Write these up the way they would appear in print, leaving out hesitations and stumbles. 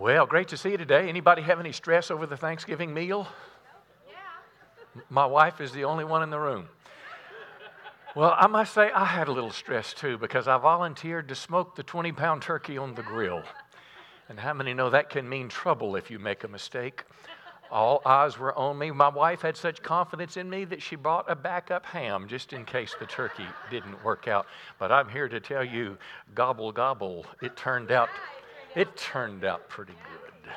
Well, great to see you today. Anybody have any stress over the Thanksgiving meal? Yeah. My wife is the only one in the room. Well, I must say I had a little stress too because I volunteered to smoke the 20-pound turkey on the grill. And how many know that can mean trouble if you make a mistake? All eyes were on me. My wife had such confidence in me that she bought a backup ham just in case the turkey didn't work out. But I'm here to tell you, gobble, gobble, it turned out pretty good.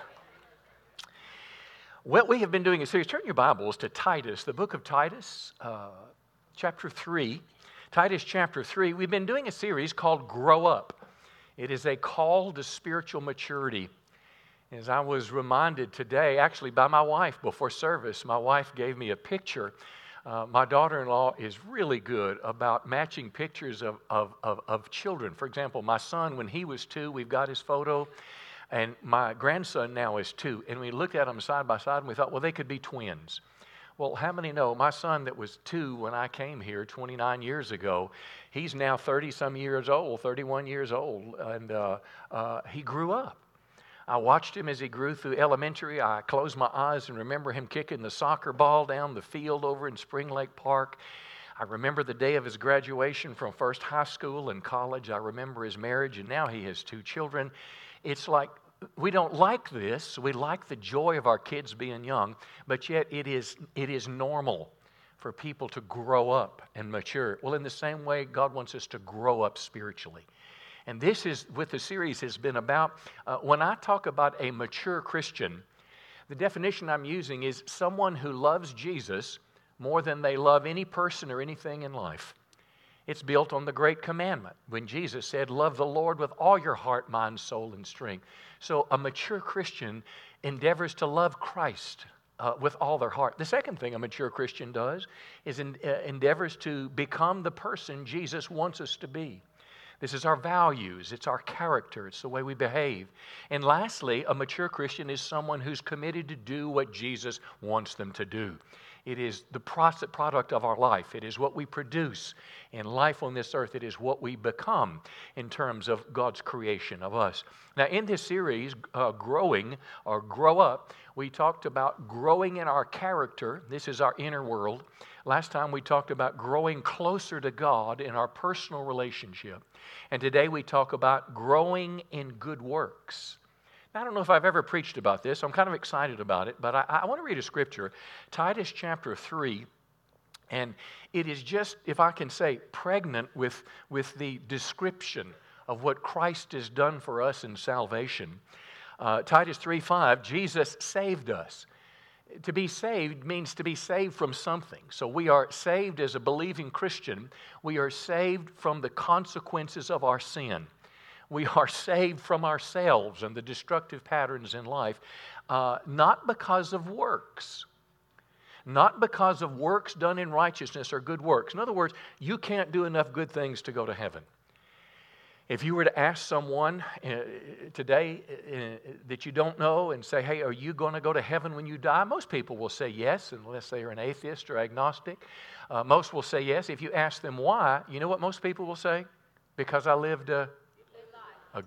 Well, we have been doing a series. Turn your Bibles to Titus, the book of Titus, chapter 3. Titus chapter 3. We've been doing a series called Grow Up. It is a call to spiritual maturity. As I was reminded today, actually by my wife before service, my wife gave me a picture. My daughter-in-law is really good about matching pictures of children. For example, my son, when he was 2, we've got his photo, and my grandson now is 2. And we looked at them side by side, and we thought, well, they could be twins. Well, how many know my son that was 2 when I came here 29 years ago, he's now 30-some years old, 31 years old, and he grew up. I watched him as he grew through elementary. I closed my eyes and remember him kicking the soccer ball down the field over in Spring Lake Park. I remember the day of his graduation from first high school and college. I remember his marriage, and now he has 2 children. It's like we don't like this. We like the joy of our kids being young, but yet it is normal for people to grow up and mature. Well, in the same way, God wants us to grow up spiritually. And this is what the series has been about. When I talk about a mature Christian, the definition I'm using is someone who loves Jesus more than they love any person or anything in life. It's built on the great commandment when Jesus said, love the Lord with all your heart, mind, soul, and strength. So a mature Christian endeavors to love Christ with all their heart. The second thing a mature Christian does is endeavors to become the person Jesus wants us to be. This is our values, it's our character, it's the way we behave. And lastly, a mature Christian is someone who's committed to do what Jesus wants them to do. It is the product of our life. It is what we produce in life on this earth. It is what we become in terms of God's creation of us. Now, in this series, Grow Up, we talked about growing in our character. This is our inner world. Last time we talked about growing closer to God in our personal relationship. And today we talk about growing in good works. Now, I don't know if I've ever preached about this. I'm kind of excited about it, but I want to read a scripture, Titus chapter 3. And it is just, if I can say, pregnant with the description of what Christ has done for us in salvation. Titus 3:5, Jesus saved us. To be saved means to be saved from something. So we are saved as a believing Christian. We are saved from the consequences of our sin. We are saved from ourselves and the destructive patterns in life, not because of works. Not because of works done in righteousness or good works. In other words, you can't do enough good things to go to heaven. If you were to ask someone today that you don't know and say, hey, are you going to go to heaven when you die? Most people will say yes, unless they are an atheist or agnostic. Most will say yes. If you ask them why, you know what most people will say? Because I lived a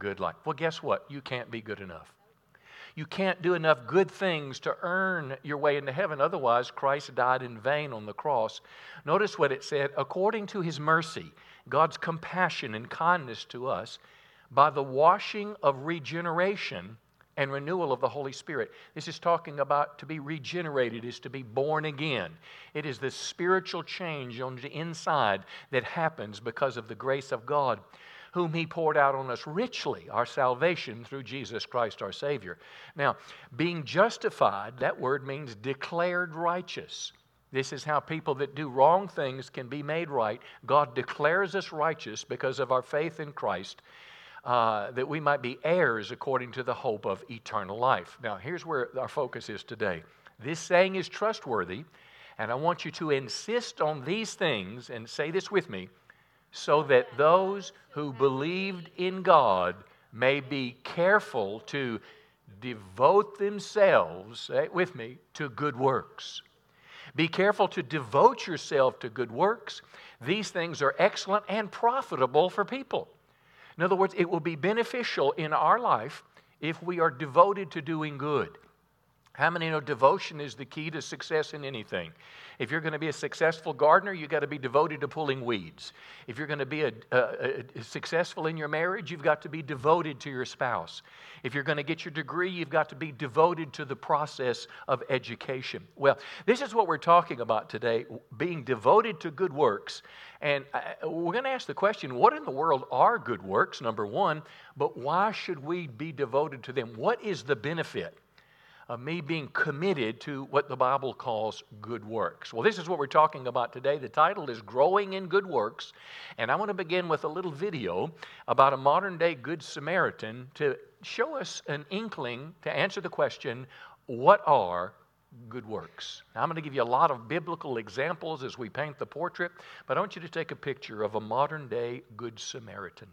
good life. Well, guess what? You can't be good enough. You can't do enough good things to earn your way into heaven. Otherwise, Christ died in vain on the cross. Notice what it said. According to his mercy, God's compassion and kindness to us, by the washing of regeneration and renewal of the Holy Spirit. This is talking about to be regenerated is to be born again. It is the spiritual change on the inside that happens because of the grace of God, whom he poured out on us richly, our salvation through Jesus Christ our Savior. Now, being justified, that word means declared righteous. This is how people that do wrong things can be made right. God declares us righteous because of our faith in Christ, that we might be heirs according to the hope of eternal life. Now, here's where our focus is today. This saying is trustworthy, and I want you to insist on these things, and say this with me, so that those who believed in God may be careful to devote themselves, say it with me, to good works. Be careful to devote yourself to good works. These things are excellent and profitable for people. In other words, it will be beneficial in our life if we are devoted to doing good. How many know devotion is the key to success in anything? If you're going to be a successful gardener, you've got to be devoted to pulling weeds. If you're going to be successful in your marriage, you've got to be devoted to your spouse. If you're going to get your degree, you've got to be devoted to the process of education. Well, this is what we're talking about today, being devoted to good works. And we're going to ask the question, what in the world are good works, number one, but why should we be devoted to them? What is the benefit of me being committed to what the Bible calls good works? Well, this is what we're talking about today. The title is Growing in Good Works, and I want to begin with a little video about a modern-day Good Samaritan to show us an inkling to answer the question, what are good works? Now, I'm going to give you a lot of biblical examples as we paint the portrait, but I want you to take a picture of a modern-day Good Samaritan.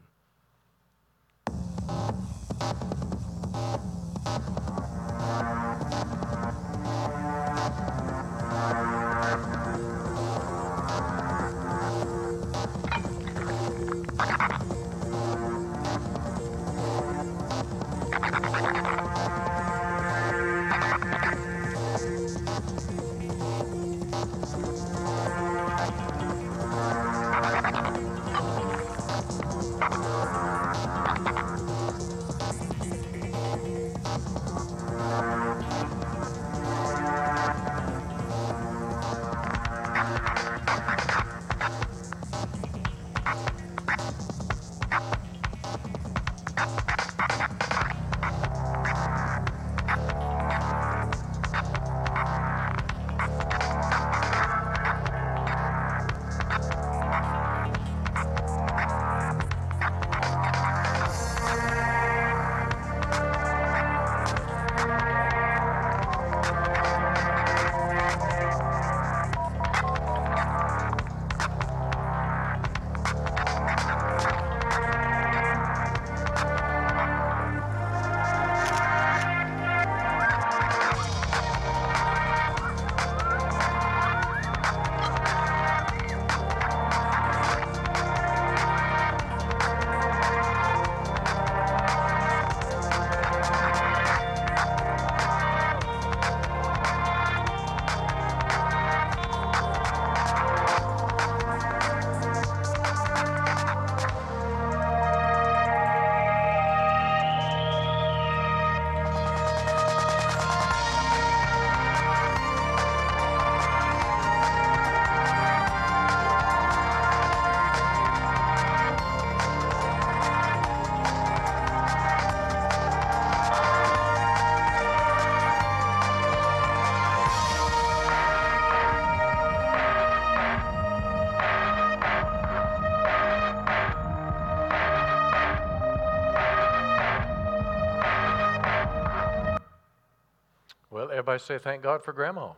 I say thank God for Grandma.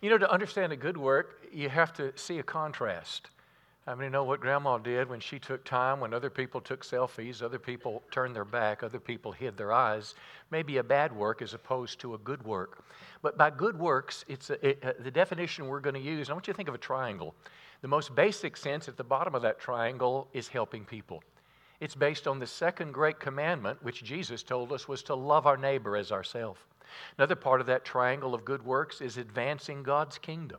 You know, to understand a good work, you have to see a contrast. I mean, you know what Grandma did when she took time, when other people took selfies, other people turned their back, other people hid their eyes, maybe a bad work as opposed to a good work. But by good works, the definition we're going to use, and I want you to think of a triangle. The most basic sense at the bottom of that triangle is helping people. It's based on the second great commandment, which Jesus told us was to love our neighbor as ourselves. Another part of that triangle of good works is advancing God's kingdom.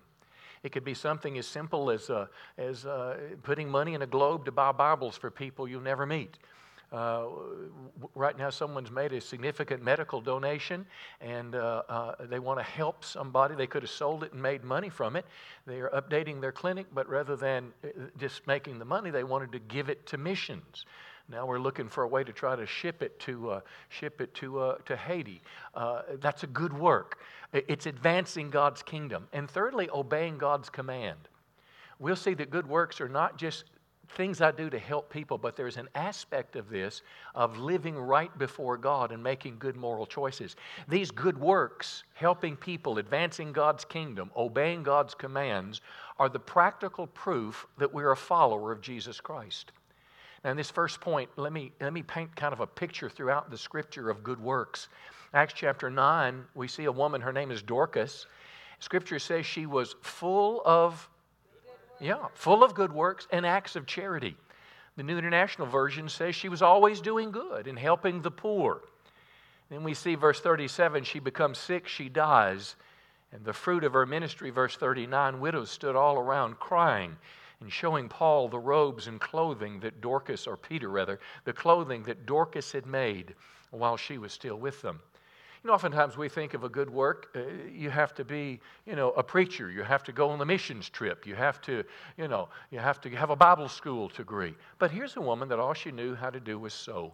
It could be something as simple as putting money in a globe to buy Bibles for people you'll never meet. Right now, someone's made a significant medical donation, and they want to help somebody. They could have sold it and made money from it. They are updating their clinic, but rather than just making the money, they wanted to give it to missions. Now we're looking for a way to try to ship it to Haiti. That's a good work. It's advancing God's kingdom. And thirdly, obeying God's command. We'll see that good works are not just things I do to help people, but there's an aspect of this of living right before God and making good moral choices. These good works, helping people, advancing God's kingdom, obeying God's commands, are the practical proof that we're a follower of Jesus Christ. Now, in this first point, let me paint kind of a picture throughout the Scripture of good works. Acts chapter 9, we see a woman, her name is Dorcas. Scripture says she was full of good works and acts of charity. The New International Version says she was always doing good and helping the poor. Then we see verse 37, she becomes sick, she dies. And the fruit of her ministry, verse 39, widows stood all around crying and showing Paul the robes and clothing that Dorcas, or Peter rather, the clothing that Dorcas had made while she was still with them. You know, oftentimes we think of a good work, you have to be, a preacher. You have to go on the missions trip. You have to, you have to have a Bible school degree. But here's a woman that all she knew how to do was sew.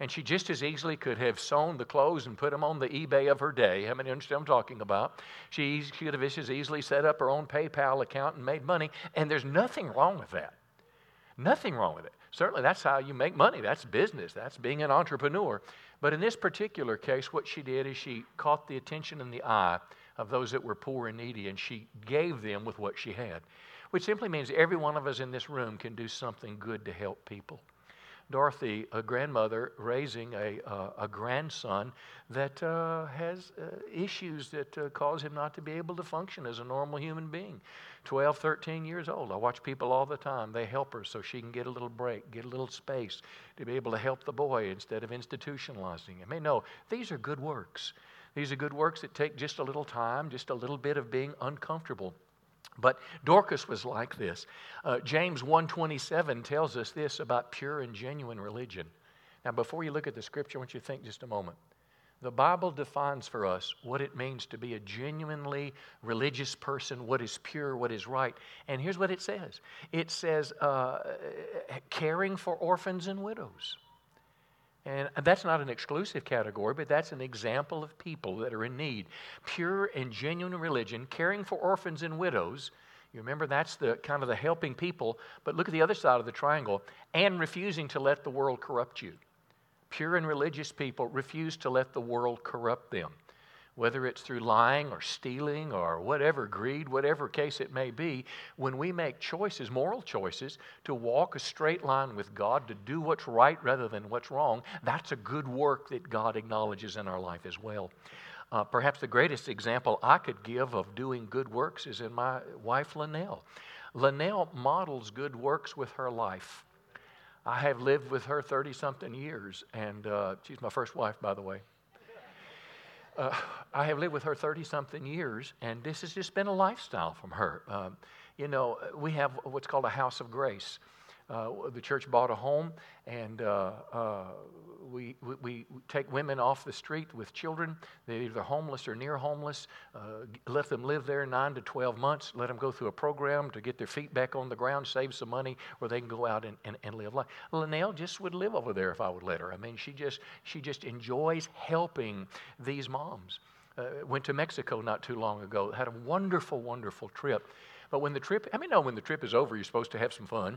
And she just as easily could have sewn the clothes and put them on the eBay of her day. How many understand what I'm talking about? She could have just as easily set up her own PayPal account and made money. And there's nothing wrong with that. Nothing wrong with it. Certainly that's how you make money. That's business. That's being an entrepreneur. But in this particular case, what she did is she caught the attention and the eye of those that were poor and needy, and she gave them with what she had. Which simply means every one of us in this room can do something good to help people. Dorothy, a grandmother, raising a grandson that has issues that cause him not to be able to function as a normal human being. 12, 13 years old. I watch people all the time. They help her so she can get a little break, get a little space to be able to help the boy instead of institutionalizing him. Hey, no, these are good works. These are good works that take just a little time, just a little bit of being uncomfortable. But Dorcas was like this. James 1:27 tells us this about pure and genuine religion. Now, before you look at the scripture, I want you to think just a moment. The Bible defines for us what it means to be a genuinely religious person, what is pure, what is right. And here's what it says. It says caring for orphans and widows. And that's not an exclusive category, but that's an example of people that are in need. Pure and genuine religion, caring for orphans and widows. You remember that's the kind of the helping people. But look at the other side of the triangle. And refusing to let the world corrupt you. Pure and religious people refuse to let the world corrupt them. Whether it's through lying or stealing or whatever, greed, whatever case it may be, when we make choices, moral choices, to walk a straight line with God, to do what's right rather than what's wrong, that's a good work that God acknowledges in our life as well. Perhaps the greatest example I could give of doing good works is in my wife, Linnell. Linnell models good works with her life. I have lived with her 30-something years, and she's my first wife, by the way. I have lived with her 30-something years, and this has just been a lifestyle from her. We have what's called a house of grace. The church bought a home, and we take women off the street with children. They're either homeless or near homeless. Let them live there 9 to 12 months. Let them go through a program to get their feet back on the ground, save some money, where they can go out and live life. Linnell just would live over there if I would let her. I mean, she just enjoys helping these moms. Went to Mexico not too long ago. Had a wonderful, wonderful trip. But when the trip is over, you're supposed to have some fun.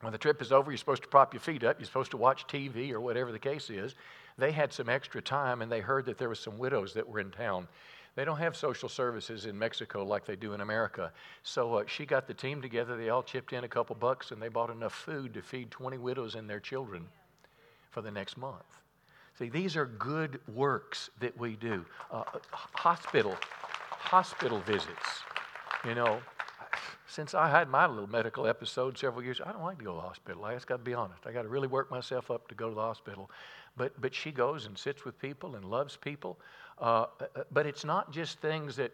When the trip is over, you're supposed to prop your feet up. You're supposed to watch TV or whatever the case is. They had some extra time, and they heard that there were some widows that were in town. They don't have social services in Mexico like they do in America. So she got the team together. They all chipped in a couple bucks, and they bought enough food to feed 20 widows and their children for the next month. See, these are good works that we do. Hospital visits, Since I had my little medical episode several years ago, I don't like to go to the hospital. I just got to be honest. I got to really work myself up to go to the hospital. But she goes and sits with people and loves people. But it's not just things that,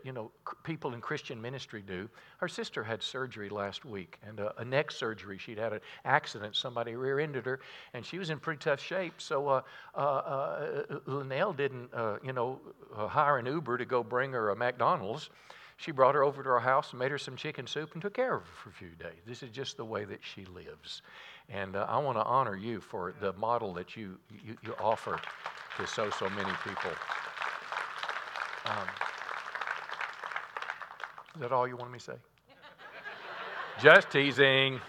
people in Christian ministry do. Her sister had surgery last week, and a neck surgery. She'd had an accident. Somebody rear-ended her, and she was in pretty tough shape. So Linnell didn't, hire an Uber to go bring her a McDonald's. She brought her over to our house and made her some chicken soup and took care of her for a few days. This is just the way that she lives. And I want to honor you for the model that you offer to so many people. Is that all you wanted me to say? Just teasing.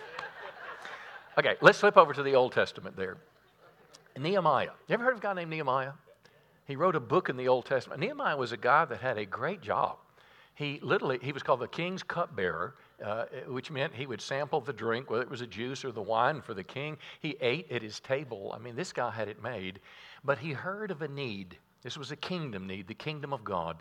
Okay, let's flip over to the Old Testament there. Nehemiah. You ever heard of a guy named Nehemiah? He wrote a book in the Old Testament. Nehemiah was a guy that had a great job. He was called the king's cupbearer, which meant he would sample the drink, whether it was a juice or the wine for the king. He ate at his table. I mean, this guy had it made. But he heard of a need. This was a kingdom need, the kingdom of God.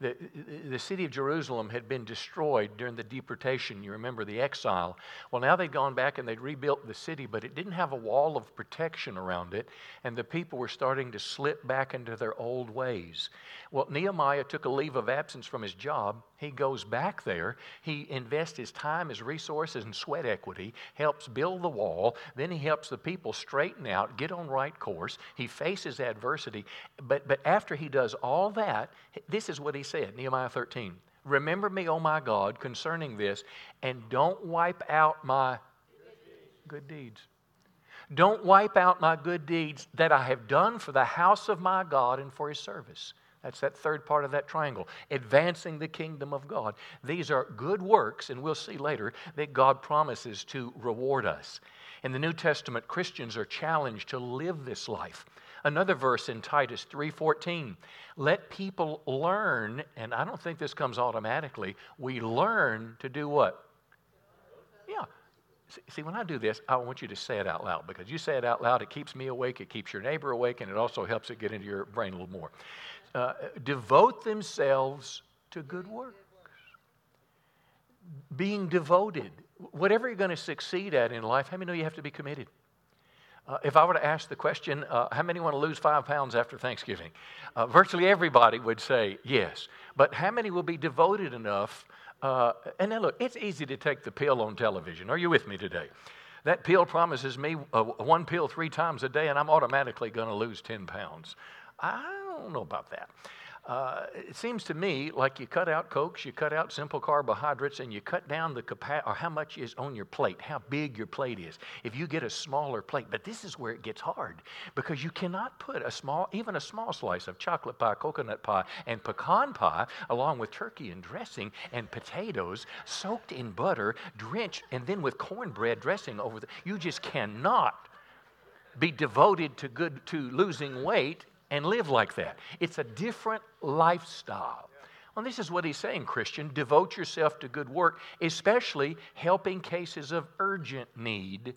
The city of Jerusalem had been destroyed during the deportation. You remember the exile. Well, now they'd gone back and they'd rebuilt the city, but it didn't have a wall of protection around it, and the people were starting to slip back into their old ways. Well, Nehemiah took a leave of absence from his job. He goes back there. He invests his time, his resources, and sweat equity, helps build the wall. Then he helps the people straighten out, get on right course. He faces adversity. But after he does all that, this is what he said, Nehemiah 13. Remember me, O my God, concerning this, and don't wipe out my good deeds. Don't wipe out my good deeds that I have done for the house of my God and for his service. That's that third part of that triangle, advancing the kingdom of God. These are good works, and we'll see later that God promises to reward us. In the New Testament, Christians are challenged to live this life. Another verse in Titus 3:14, let people learn, and I don't think this comes automatically, we learn to do what? Yeah. See, when I do this, I want you to say it out loud, because you say it out loud, it keeps me awake, it keeps your neighbor awake, and it also helps it get into your brain a little more. Devote themselves to good works. Being devoted. Whatever you're going to succeed at in life, how many know you have to be committed? If I were to ask the question, how many want to lose 5 pounds after Thanksgiving? Virtually everybody would say yes. But how many will be devoted enough? And then look, it's easy to take the pill on television. Are you with me today? That pill promises me one pill 3 times a day, and I'm automatically going to lose 10 pounds. I don't know about that. It seems to me like you cut out cokes, you cut out simple carbohydrates, and you cut down the or how much is on your plate, how big your plate is. If you get a smaller plate, but this is where it gets hard, because you cannot put even a small slice of chocolate pie, coconut pie, and pecan pie, along with turkey and dressing and potatoes soaked in butter, drenched, and then with cornbread dressing over. You just cannot be devoted to losing weight and live like that. It's a different lifestyle. Well, this is what he's saying, Christian. Devote yourself to good work, especially helping cases of urgent need,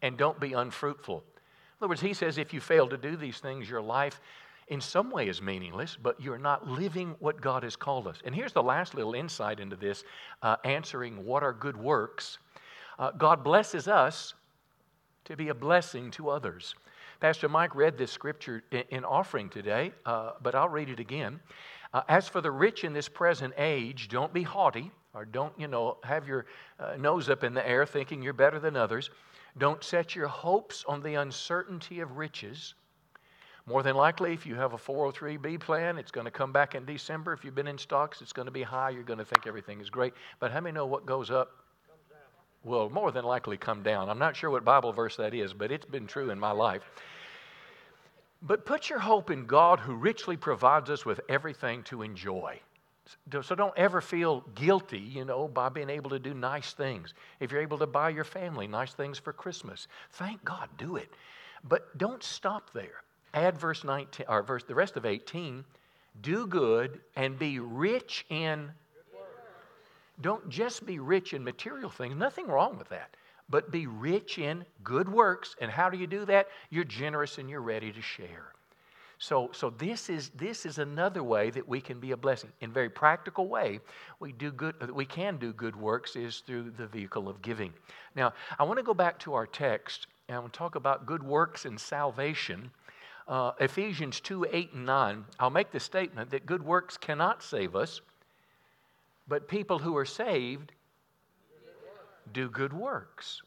and don't be unfruitful. In other words, he says if you fail to do these things, your life in some way is meaningless, but you're not living what God has called us. And here's the last little insight into this, answering what are good works. God blesses us to be a blessing to others. Pastor Mike read this scripture in offering today, but I'll read it again. As for the rich in this present age, don't be haughty, or don't, have your nose up in the air thinking you're better than others. Don't set your hopes on the uncertainty of riches. More than likely, if you have a 403B plan, it's going to come back in December. If you've been in stocks, it's going to be high. You're going to think everything is great. But how many know what goes up will more than likely come down? I'm not sure what Bible verse that is, but it's been true in my life. But put your hope in God, who richly provides us with everything to enjoy. So don't ever feel guilty, by being able to do nice things. If you're able to buy your family nice things for Christmas, thank God, do it. But don't stop there. Add verse 19, or the rest of 18, do good and be rich in. Don't just be rich in material things. Nothing wrong with that. But be rich in good works. And how do you do that? You're generous and you're ready to share. So this is another way that we can be a blessing. In a very practical way, we can do good works is through the vehicle of giving. Now, I want to go back to our text, and I want to talk about good works and salvation. Ephesians 2:8-9. I'll make the statement that good works cannot save us, but people who are saved do good works.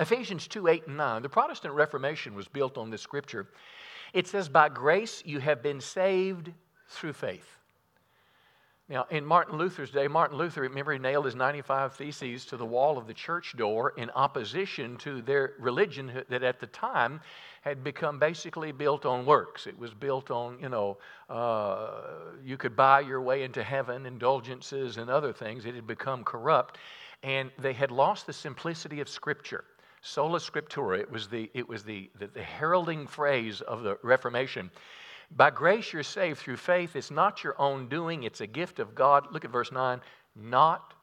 Ephesians 2:8-9. The Protestant Reformation was built on this scripture. It says, by grace you have been saved through faith. Now, in Martin Luther's day, Martin Luther, remember, he nailed his 95 Theses to the wall of the church door in opposition to their religion that at the time had become basically built on works. It was built on, you could buy your way into heaven, indulgences and other things. It had become corrupt, and they had lost the simplicity of Scripture. Sola Scriptura, it was the heralding phrase of the Reformation. By grace you're saved through faith. It's not your own doing. It's a gift of God. Look at verse 9. Not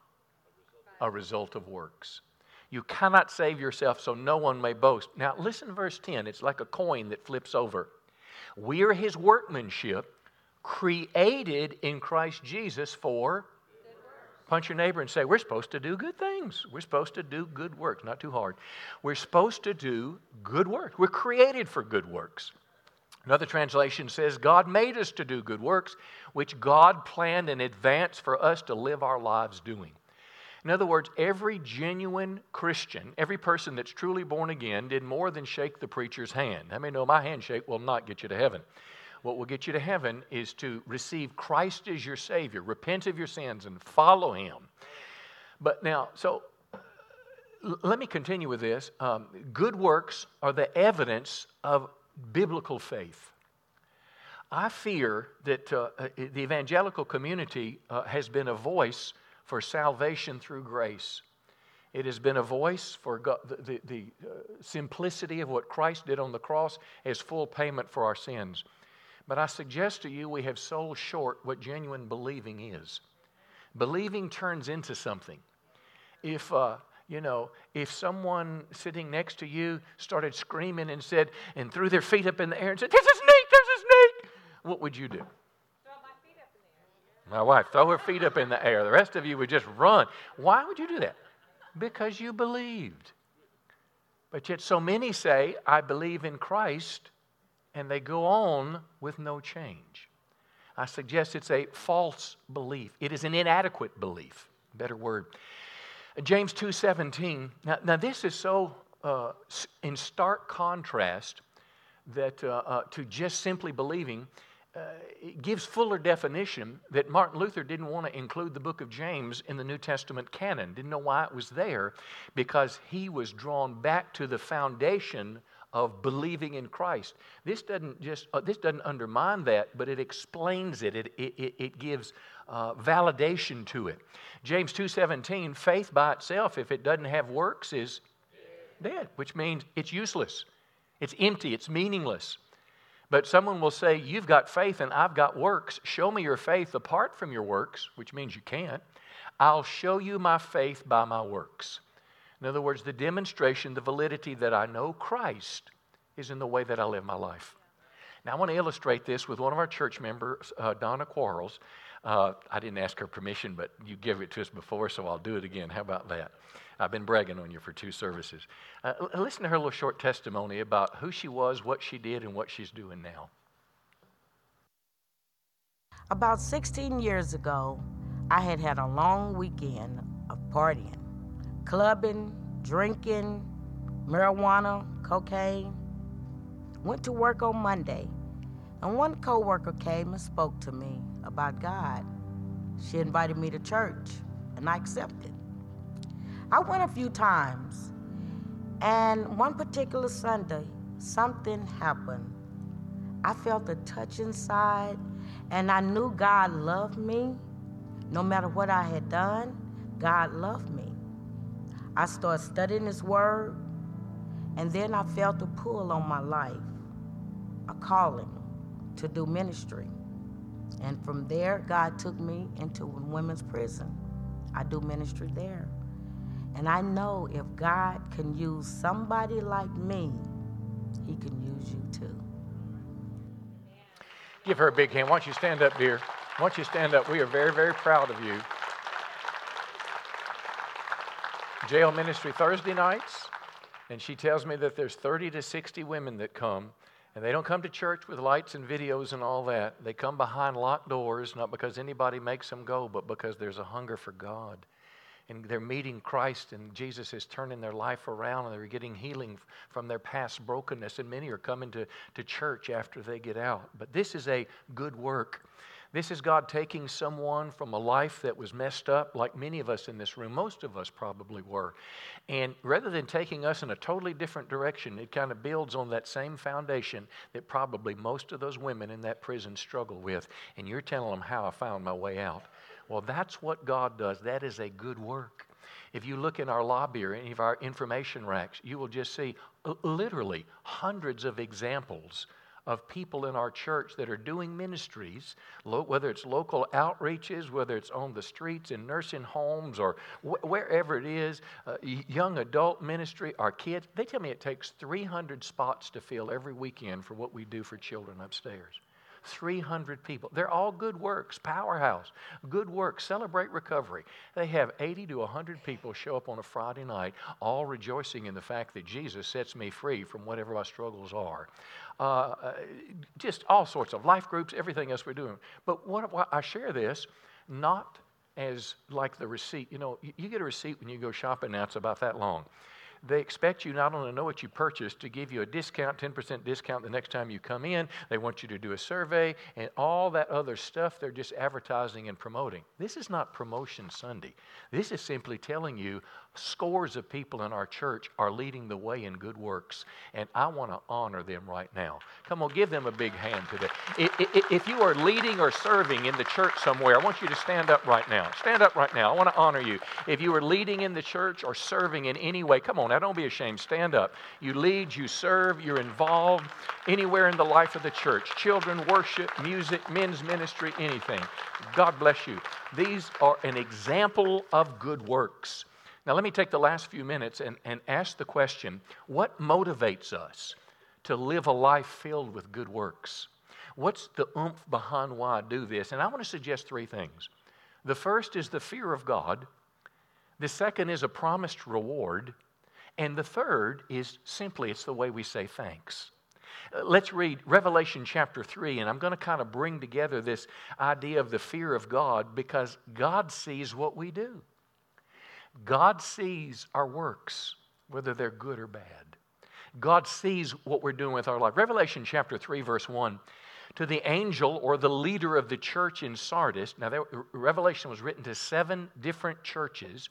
a result of works. You cannot save yourself, so no one may boast. Now listen to verse 10. It's like a coin that flips over. We are his workmanship, created in Christ Jesus for good works. Punch your neighbor and say, we're supposed to do good things. We're supposed to do good works. Not too hard. We're supposed to do good works. We're created for good works. Another translation says, God made us to do good works, which God planned in advance for us to live our lives doing. In other words, every genuine Christian, every person that's truly born again, did more than shake the preacher's hand. How many know my handshake will not get you to heaven? What will get you to heaven is to receive Christ as your Savior, repent of your sins, and follow Him. But now, so let me continue with this. Good works are the evidence of biblical faith. I fear that the evangelical community has been a voice for salvation through grace. It has been a voice for God, the simplicity of what Christ did on the cross as full payment for our sins. But I suggest to you we have sold short what genuine believing is. Believing turns into something. If someone sitting next to you started screaming and said, and threw their feet up in the air and said, there's a snake, there's a snake, what would you do? Throw my feet up in the air. My wife, throw her feet up in the air. The rest of you would just run. Why would you do that? Because you believed. But yet so many say, I believe in Christ, and they go on with no change. I suggest it's a false belief. It is an inadequate belief. Better word. James 2:17. Now this is so in stark contrast that to just simply believing. It gives fuller definition that Martin Luther didn't want to include the book of James in the New Testament canon. Didn't know why it was there, because he was drawn back to the foundation of believing in Christ. This doesn't undermine that, but it explains it. It gives validation to it. James 2:17, faith by itself, if it doesn't have works, is dead, which means it's useless. It's empty. It's meaningless. But someone will say, you've got faith and I've got works. Show me your faith apart from your works, which means you can't. I'll show you my faith by my works. In other words, the demonstration, the validity that I know Christ is in the way that I live my life. Now, I want to illustrate this with one of our church members, Donna Quarles. I didn't ask her permission, but you gave it to us before, so I'll do it again. How about that? I've been bragging on you for 2 services. Listen to her little short testimony about who she was, what she did, and what she's doing now. About 16 years ago, I had a long weekend of partying. Clubbing, drinking, marijuana, cocaine. Went to work on Monday, and one coworker came and spoke to me about God. She invited me to church, and I accepted. I went a few times, and one particular Sunday, something happened. I felt a touch inside, and I knew God loved me. No matter what I had done, God loved me. I started studying His Word, and then I felt a pull on my life, a calling to do ministry. And from there, God took me into a women's prison. I do ministry there. And I know if God can use somebody like me, He can use you too. Give her a big hand. Why don't you stand up, dear? Why don't you stand up? We are very, very proud of you. Jail ministry Thursday nights, and she tells me that there's 30 to 60 women that come, and they don't come to church with lights and videos and all that. They come behind locked doors, not because anybody makes them go, but because there's a hunger for God, and they're meeting Christ, and Jesus is turning their life around, and they're getting healing from their past brokenness, and many are coming to church after they get out. But this is a good work. This is God taking someone from a life that was messed up, like many of us in this room, most of us probably were. And rather than taking us in a totally different direction, it kind of builds on that same foundation that probably most of those women in that prison struggle with. And you're telling them how I found my way out. Well, that's what God does. That is a good work. If you look in our lobby or any of our information racks, you will just see literally hundreds of examples of people in our church that are doing ministries, whether it's local outreaches, whether it's on the streets in nursing homes or wherever it is, young adult ministry, our kids. They tell me it takes 300 spots to fill every weekend for what we do for children upstairs. 300 people. They're all Good Works, powerhouse. Good Works, Celebrate Recovery. They have 80 to 100 people show up on a Friday night, all rejoicing in the fact that Jesus sets me free from whatever my struggles are. Just all sorts of life groups, everything else we're doing. But what I share this, not as like the receipt. You know, you get a receipt when you go shopping now. It's about that long. They expect you not only to know what you purchased, to give you a discount, 10% discount the next time you come in. They want you to do a survey and all that other stuff. They're just advertising and promoting. This is not Promotion Sunday. This is simply telling you scores of people in our church are leading the way in good works, and I want to honor them right now. Come on, give them a big hand today. If you are leading or serving in the church somewhere, I want you to stand up right now. Stand up right now. I want to honor you. If you are leading in the church or serving in any way, come on. Now, don't be ashamed. Stand up. You lead, you serve, you're involved anywhere in the life of the church. Children, worship, music, men's ministry, anything. God bless you. These are an example of good works. Now, let me take the last few minutes and ask the question, what motivates us to live a life filled with good works? What's the oomph behind why I do this? And I want to suggest three things. The first is the fear of God. The second is a promised reward. And the third is simply, it's the way we say thanks. Let's read Revelation chapter 3, and I'm going to kind of bring together this idea of the fear of God because God sees what we do. God sees our works, whether they're good or bad. God sees what we're doing with our life. Revelation chapter 3, verse 1, to the angel or the leader of the church in Sardis. Now, Revelation was written to 7 different churches.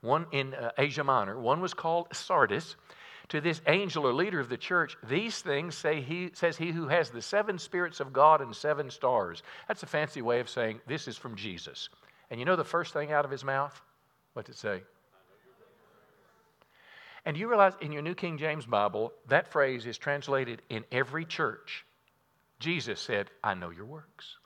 One in Asia Minor. One was called Sardis. To this angel or leader of the church, these things says he who has the 7 spirits of God and 7 stars. That's a fancy way of saying this is from Jesus. And you know the first thing out of his mouth? What's it say? And you realize in your New King James Bible, that phrase is translated in every church. Jesus said, I know your works.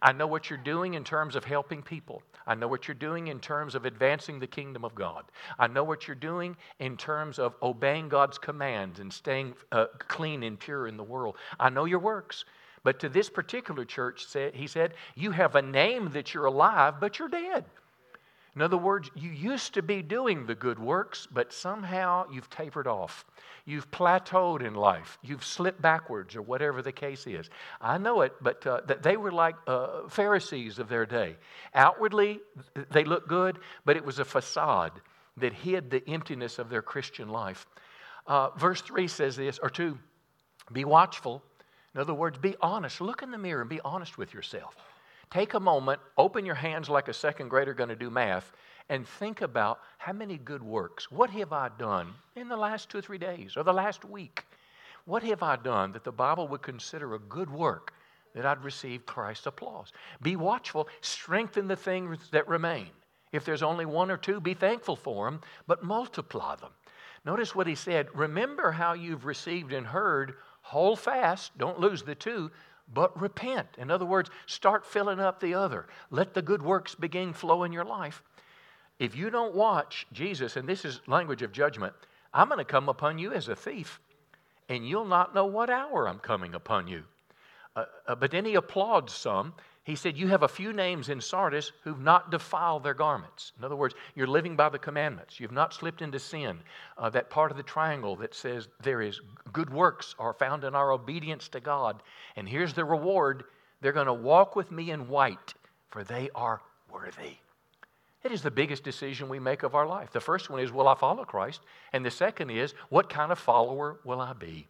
I know what you're doing in terms of helping people. I know what you're doing in terms of advancing the kingdom of God. I know what you're doing in terms of obeying God's commands and staying clean and pure in the world. I know your works. But to this particular church, he said, you have a name that you're alive, but you're dead. In other words, you used to be doing the good works, but somehow you've tapered off. You've plateaued in life. You've slipped backwards or whatever the case is. I know it, but they were like Pharisees of their day. Outwardly, they looked good, but it was a facade that hid the emptiness of their Christian life. Verse 3 says this, or 2, be watchful. In other words, be honest. Look in the mirror and be honest with yourself. Take a moment, open your hands like a second grader going to do math, and think about how many good works. What have I done in the last 2 or 3 days or the last week? What have I done that the Bible would consider a good work that I'd receive Christ's applause? Be watchful. Strengthen the things that remain. If there's only 1 or 2, be thankful for them, but multiply them. Notice what he said. Remember how you've received and heard. Hold fast. Don't lose the 2. But repent. In other words, start filling up the other. Let the good works begin flow in your life. If you don't watch Jesus, and this is language of judgment, I'm going to come upon you as a thief, and you'll not know what hour I'm coming upon you. But then he applauds some. He said, you have a few names in Sardis who've not defiled their garments. In other words, you're living by the commandments. You've not slipped into sin. That part of the triangle that says there is good works are found in our obedience to God. And here's the reward. They're going to walk with me in white, for they are worthy. It is the biggest decision we make of our life. The first one is, will I follow Christ? And the second is, what kind of follower will I be?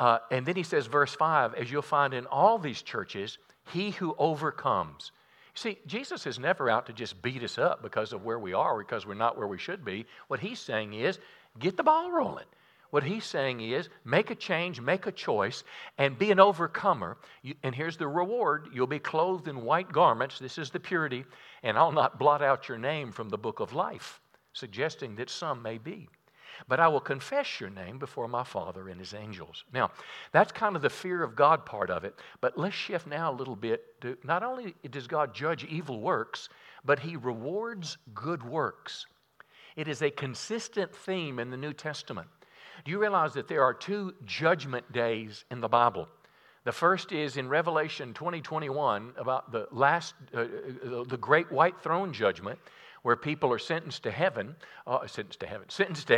And then he says, verse 5, as you'll find in all these churches, he who overcomes. See, Jesus is never out to just beat us up because of where we are, because we're not where we should be. What he's saying is, get the ball rolling. What he's saying is, make a change, make a choice, and be an overcomer. And here's the reward. You'll be clothed in white garments. This is the purity. And I'll not blot out your name from the book of life, suggesting that some may be. But I will confess your name before my Father and his angels. Now, that's kind of the fear of God part of it. But let's shift now a little bit to not only does God judge evil works, but he rewards good works. It is a consistent theme in the New Testament. Do you realize that there are 2 judgment days in the Bible? The first is in Revelation 20:21 about the last, the great white throne judgment, where people are sentenced to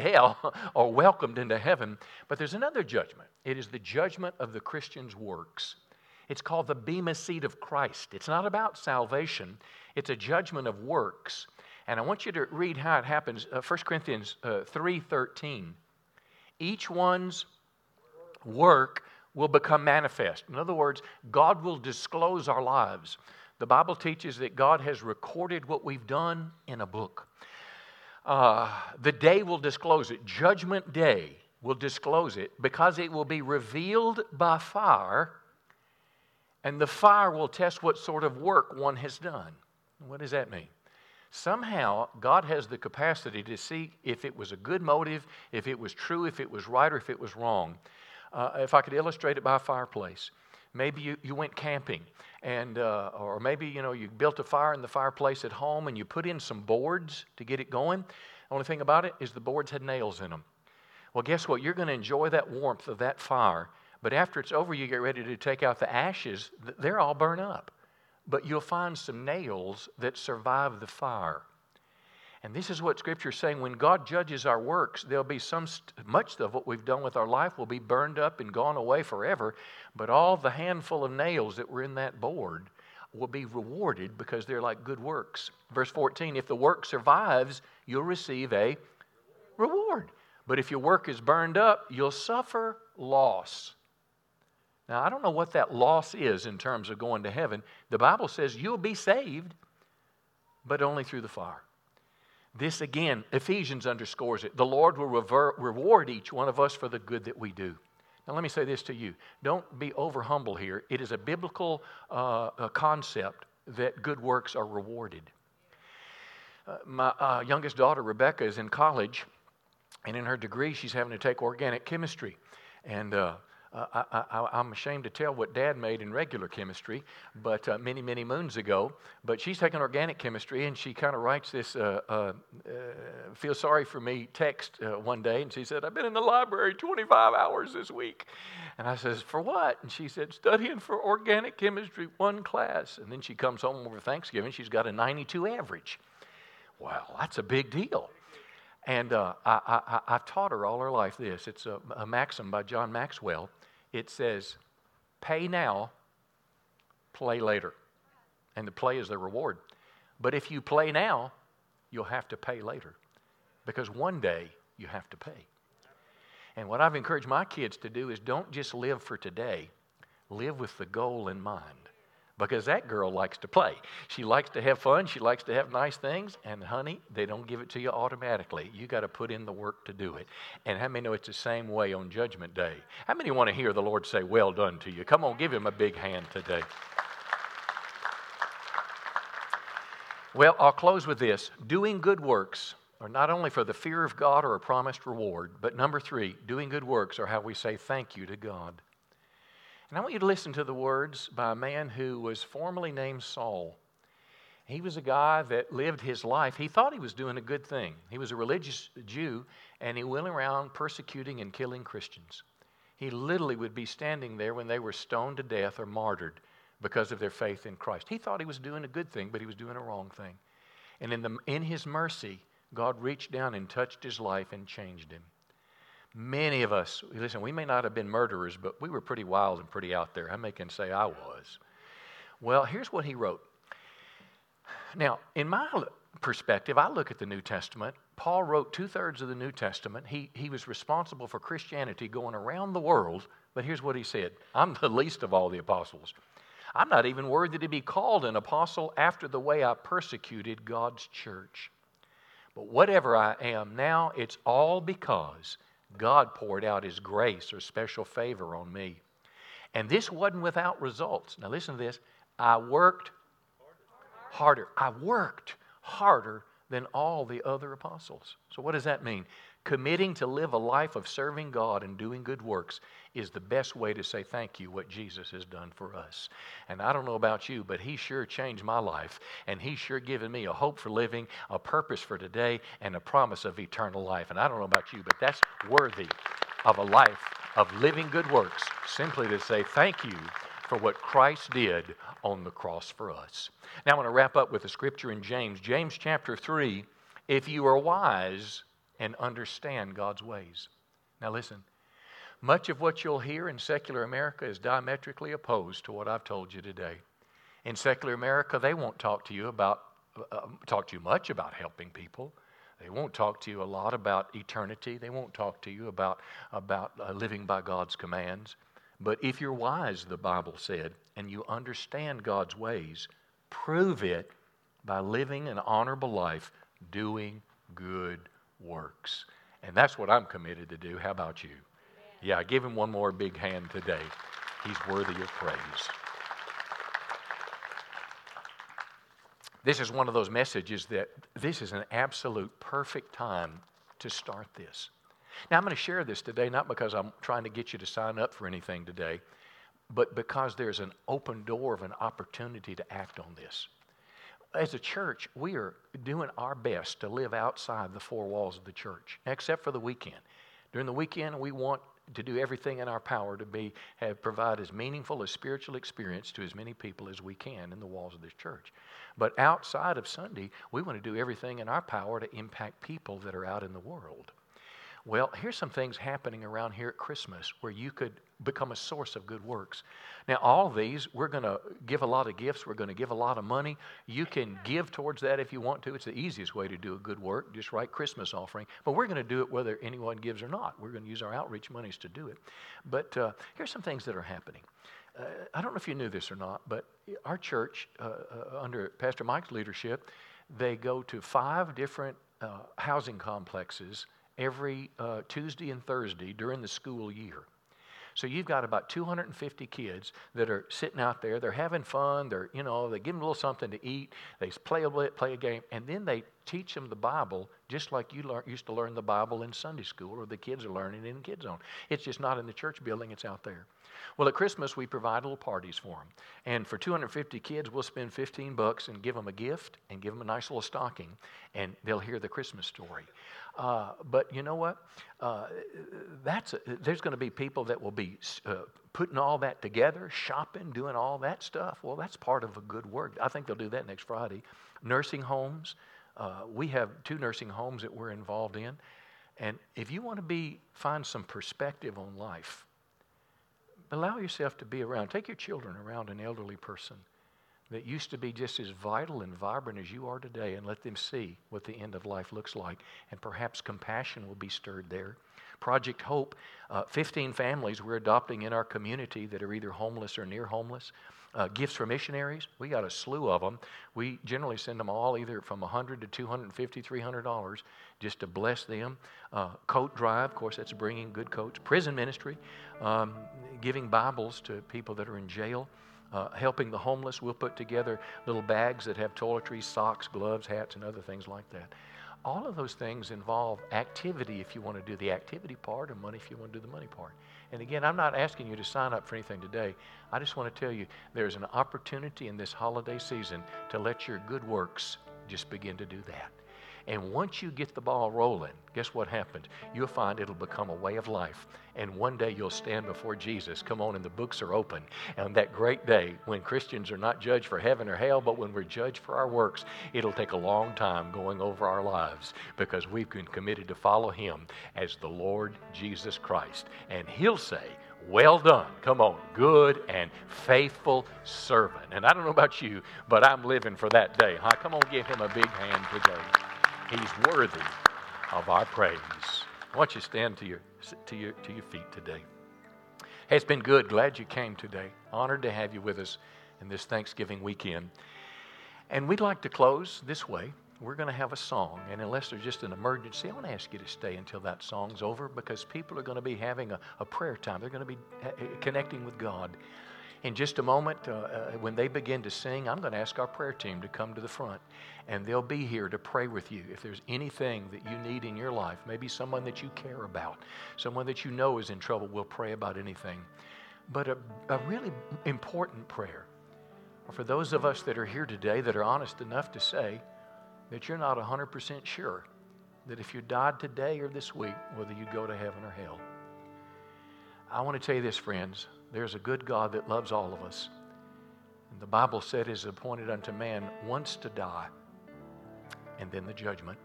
hell, or welcomed into heaven. But there's another judgment. It is the judgment of the Christian's works. It's called the Bema seat of Christ. It's not about salvation. It's a judgment of works. And I want you to read how it happens. 1 Corinthians 3:13. Each one's work will become manifest. In other words, God will disclose our lives. The Bible teaches that God has recorded what we've done in a book. The day will disclose it. Judgment Day will disclose it, because it will be revealed by fire, and the fire will test what sort of work one has done. What does that mean? Somehow, God has the capacity to see if it was a good motive, if it was true, if it was right, or if it was wrong. If I could illustrate it by a fireplace. Maybe you went camping, and or maybe you built a fire in the fireplace at home, and you put in some boards to get it going. The only thing about it is the boards had nails in them. Well, guess what? You're going to enjoy that warmth of that fire, but after it's over, you get ready to take out the ashes. They're all burnt up, but you'll find some nails that survive the fire. And this is what Scripture is saying. When God judges our works, there'll be much of what we've done with our life will be burned up and gone away forever, but all the handful of nails that were in that board will be rewarded because they're like good works. Verse 14, if the work survives, you'll receive a reward. But if your work is burned up, you'll suffer loss. Now, I don't know what that loss is in terms of going to heaven. The Bible says you'll be saved, but only through the fire. This again, Ephesians underscores it. The Lord will reward each one of us for the good that we do. Now let me say this to you. Don't be over humble here. It is a biblical concept that good works are rewarded. My youngest daughter, Rebecca, is in college, and in her degree she's having to take organic chemistry. And I'm ashamed to tell what Dad made in regular chemistry, but many, many moons ago. But she's taking organic chemistry, and she kind of writes this feel sorry for me text one day, and she said, I've been in the library 25 hours this week. And I says, for what? And she said, studying for organic chemistry, one class. And then she comes home over Thanksgiving. She's got a 92 average. Wow, that's a big deal. And I've taught her all her life this. It's a maxim by John Maxwell. It says, pay now, play later. And the play is the reward. But if you play now, you'll have to pay later. Because one day, you have to pay. And what I've encouraged my kids to do is don't just live for today. Live with the goal in mind. Because that girl likes to play. She likes to have fun. She likes to have nice things. And honey, they don't give it to you automatically. You got to put in the work to do it. And how many know it's the same way on Judgment Day? How many want to hear the Lord say, well done to you? Come on, give him a big hand today. Well, I'll close with this. Doing good works are not only for the fear of God or a promised reward, but number three, doing good works are how we say thank you to God. And I want you to listen to the words by a man who was formerly named Saul. He was a guy that lived his life. He thought he was doing a good thing. He was a religious Jew, and he went around persecuting and killing Christians. He literally would be standing there when they were stoned to death or martyred because of their faith in Christ. He thought he was doing a good thing, but he was doing a wrong thing. And in his mercy, God reached down and touched his life and changed him. Many of us, listen, we may not have been murderers, but we were pretty wild and pretty out there. I may can say I was. Well, here's what he wrote. Now, in my perspective, I look at the New Testament. Paul wrote two-thirds of the New Testament. He was responsible for Christianity going around the world, but here's what he said. I'm the least of all the apostles. I'm not even worthy to be called an apostle after the way I persecuted God's church. But whatever I am now, it's all because God poured out his grace or special favor on me. And this wasn't without results. Now listen to this. I worked harder. I worked harder than all the other apostles. So what does that mean? Committing to live a life of serving God and doing good works is the best way to say thank you what Jesus has done for us. And I don't know about you, but he sure changed my life, and he sure given me a hope for living, a purpose for today, and a promise of eternal life. And I don't know about you, but that's worthy of a life of living good works, simply to say thank you for what Christ did on the cross for us. Now I want to wrap up with a scripture in James. James chapter 3, if you are wise and understand God's ways. Now listen, much of what you'll hear in secular America is diametrically opposed to what I've told you today. In secular America, they won't talk to you much about helping people. They won't talk to you a lot about eternity. They won't talk to you about living by God's commands. But if you're wise, the Bible said, and you understand God's ways, prove it by living an honorable life, doing good works. And that's what I'm committed to do. How about you? Yeah, give him one more big hand today. He's worthy of praise. This is one of those messages that this is an absolute perfect time to start this. Now, I'm going to share this today, not because I'm trying to get you to sign up for anything today, but because there's an open door of an opportunity to act on this. As a church, we are doing our best to live outside the four walls of the church, except for the weekend. During the weekend, we want to do everything in our power to provide as meaningful a spiritual experience to as many people as we can in the walls of this church. But outside of Sunday, we want to do everything in our power to impact people that are out in the world. Well, here's some things happening around here at Christmas where you could become a source of good works. Now, all these, we're going to give a lot of gifts. We're going to give a lot of money. You can give towards that if you want to. It's the easiest way to do a good work. Just write Christmas offering. But we're going to do it whether anyone gives or not. We're going to use our outreach monies to do it. But here's some things that are happening. I don't know if you knew this or not, but our church, under Pastor Mike's leadership, they go to 5 different housing complexes every Tuesday and Thursday during the school year. So you've got about 250 kids that are sitting out there. They're having fun. They give them a little something to eat. They play a game, and then they teach them the Bible just like you used to learn the Bible in Sunday school, or the kids are learning it in Kids Zone. It's just not in the church building. It's out there. Well, at Christmas, we provide little parties for them. And for 250 kids, we'll spend $15 and give them a gift and give them a nice little stocking, and they'll hear the Christmas story. But you know what? There's going to be people that will be putting all that together, shopping, doing all that stuff. Well, that's part of a good work. I think they'll do that next Friday. Nursing homes. We have 2 nursing homes that we're involved in. And if you want to find some perspective on life, allow yourself to be around. Take your children around an elderly person that used to be just as vital and vibrant as you are today, and let them see what the end of life looks like. And perhaps compassion will be stirred there. Project Hope, 15 families we're adopting in our community that are either homeless or near homeless. Gifts for missionaries, we got a slew of them. We generally send them all either from $100 to $250, $300 just to bless them. Coat drive, of course, that's bringing good coats. Prison ministry, giving Bibles to people that are in jail. Helping the homeless, we'll put together little bags that have toiletries, socks, gloves, hats, and other things like that. All of those things involve activity if you want to do the activity part, and money if you want to do the money part. And again, I'm not asking you to sign up for anything today. I just want to tell you there's an opportunity in this holiday season to let your good works just begin to do that. And once you get the ball rolling, guess what happens? You'll find it'll become a way of life. And one day you'll stand before Jesus. Come on, and the books are open. And that great day when Christians are not judged for heaven or hell, but when we're judged for our works, it'll take a long time going over our lives because we've been committed to follow him as the Lord Jesus Christ. And he'll say, well done. Come on, good and faithful servant. And I don't know about you, but I'm living for that day. Huh? Come on, give him a big hand today. He's worthy of our praise. I want you to stand to your feet today. Hey, it's been good. Glad you came today. Honored to have you with us in this Thanksgiving weekend. And we'd like to close this way. We're going to have a song, and unless there's just an emergency, I want to ask you to stay until that song's over because people are going to be having a prayer time. They're going to be connecting with God. In just a moment, when they begin to sing, I'm going to ask our prayer team to come to the front, and they'll be here to pray with you. If there's anything that you need in your life, maybe someone that you care about, someone that you know is in trouble, we'll pray about anything. But a really important prayer for those of us that are here today that are honest enough to say that you're not 100% sure that if you died today or this week, whether you go to heaven or hell. I want to tell you this, friends. There's a good God that loves all of us. And the Bible said it is appointed unto man once to die, and then the judgment.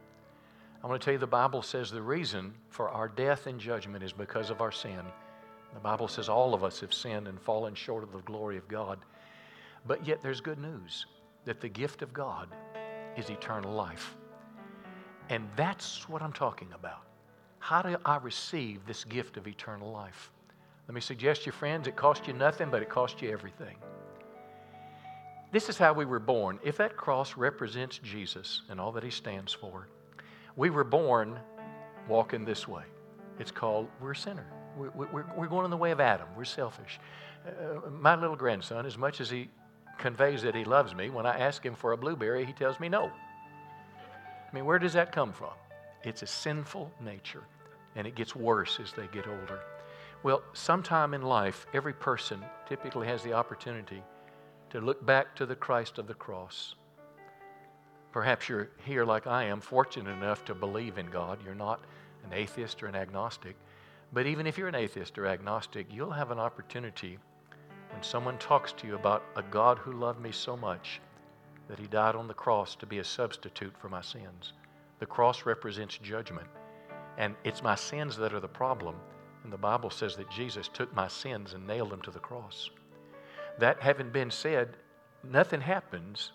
I want to tell you the Bible says the reason for our death and judgment is because of our sin. The Bible says all of us have sinned and fallen short of the glory of God. But yet there's good news that the gift of God is eternal life. And that's what I'm talking about. How do I receive this gift of eternal life? Let me suggest to you, friends, it cost you nothing, but it cost you everything. This is how we were born. If that cross represents Jesus and all that he stands for, we were born walking this way. It's called, we're a sinner. We're going in the way of Adam. We're selfish. My little grandson, as much as he conveys that he loves me, when I ask him for a blueberry, he tells me no. I mean, where does that come from? It's a sinful nature, and it gets worse as they get older. Well, sometime in life, every person typically has the opportunity to look back to the Christ of the cross. Perhaps you're here like I am, fortunate enough to believe in God. You're not an atheist or an agnostic. But even if you're an atheist or agnostic, you'll have an opportunity when someone talks to you about a God who loved me so much that he died on the cross to be a substitute for my sins. The cross represents judgment, and it's my sins that are the problem. And the Bible says that Jesus took my sins and nailed them to the cross. That having been said, nothing happens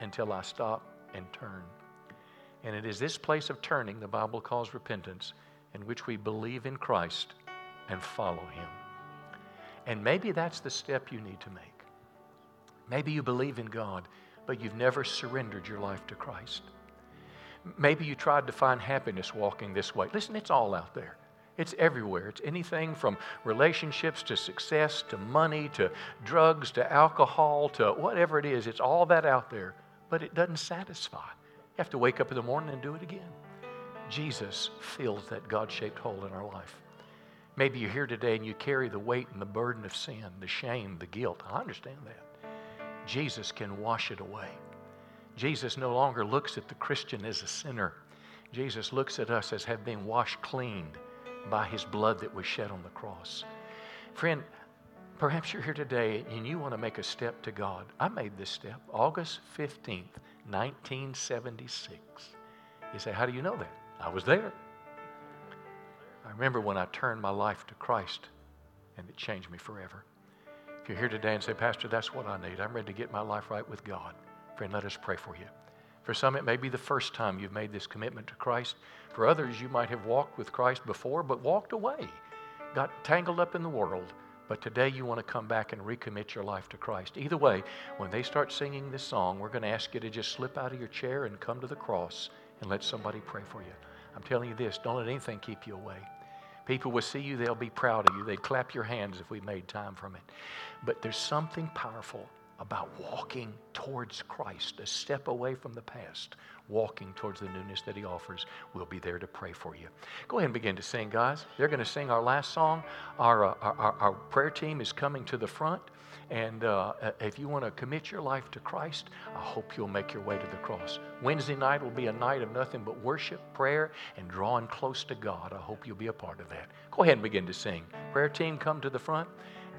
until I stop and turn. And it is this place of turning the Bible calls repentance, in which we believe in Christ and follow him. And maybe that's the step you need to make. Maybe you believe in God, but you've never surrendered your life to Christ. Maybe you tried to find happiness walking this way. Listen, it's all out there. It's everywhere. It's anything from relationships to success to money to drugs to alcohol to whatever it is. It's all that out there, but it doesn't satisfy. You have to wake up in the morning and do it again. Jesus fills that God-shaped hole in our life. Maybe you're here today and you carry the weight and the burden of sin, the shame, the guilt. I understand that. Jesus can wash it away. Jesus no longer looks at the Christian as a sinner. Jesus looks at us as have been washed clean by his blood that was shed on the cross. Friend, perhaps you're here today and you want to make a step to God. I made this step August 15th, 1976. You say, how do you know that? I was there. I remember when I turned my life to Christ, and it changed me forever. If you're here today and say, Pastor, that's what I need. I'm ready to get my life right with God. Friend, let us pray for you. For some, it may be the first time you've made this commitment to Christ. For others, you might have walked with Christ before, but walked away, got tangled up in the world. But today you want to come back and recommit your life to Christ. Either way, when they start singing this song, we're going to ask you to just slip out of your chair and come to the cross and let somebody pray for you. I'm telling you this, don't let anything keep you away. People will see you, they'll be proud of you. They'd clap your hands if we made time from it. But there's something powerful about walking towards Christ, a step away from the past, walking towards the newness that he offers. We'll be there to pray for you. Go ahead and begin to sing, guys. They're going to sing our last song. Our prayer team is coming to the front. And if you want to commit your life to Christ, I hope you'll make your way to the cross. Wednesday night will be a night of nothing but worship, prayer, and drawing close to God. I hope you'll be a part of that. Go ahead and begin to sing. Prayer team, come to the front.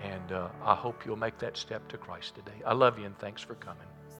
And I hope you'll make that step to Christ today. I love you, and thanks for coming.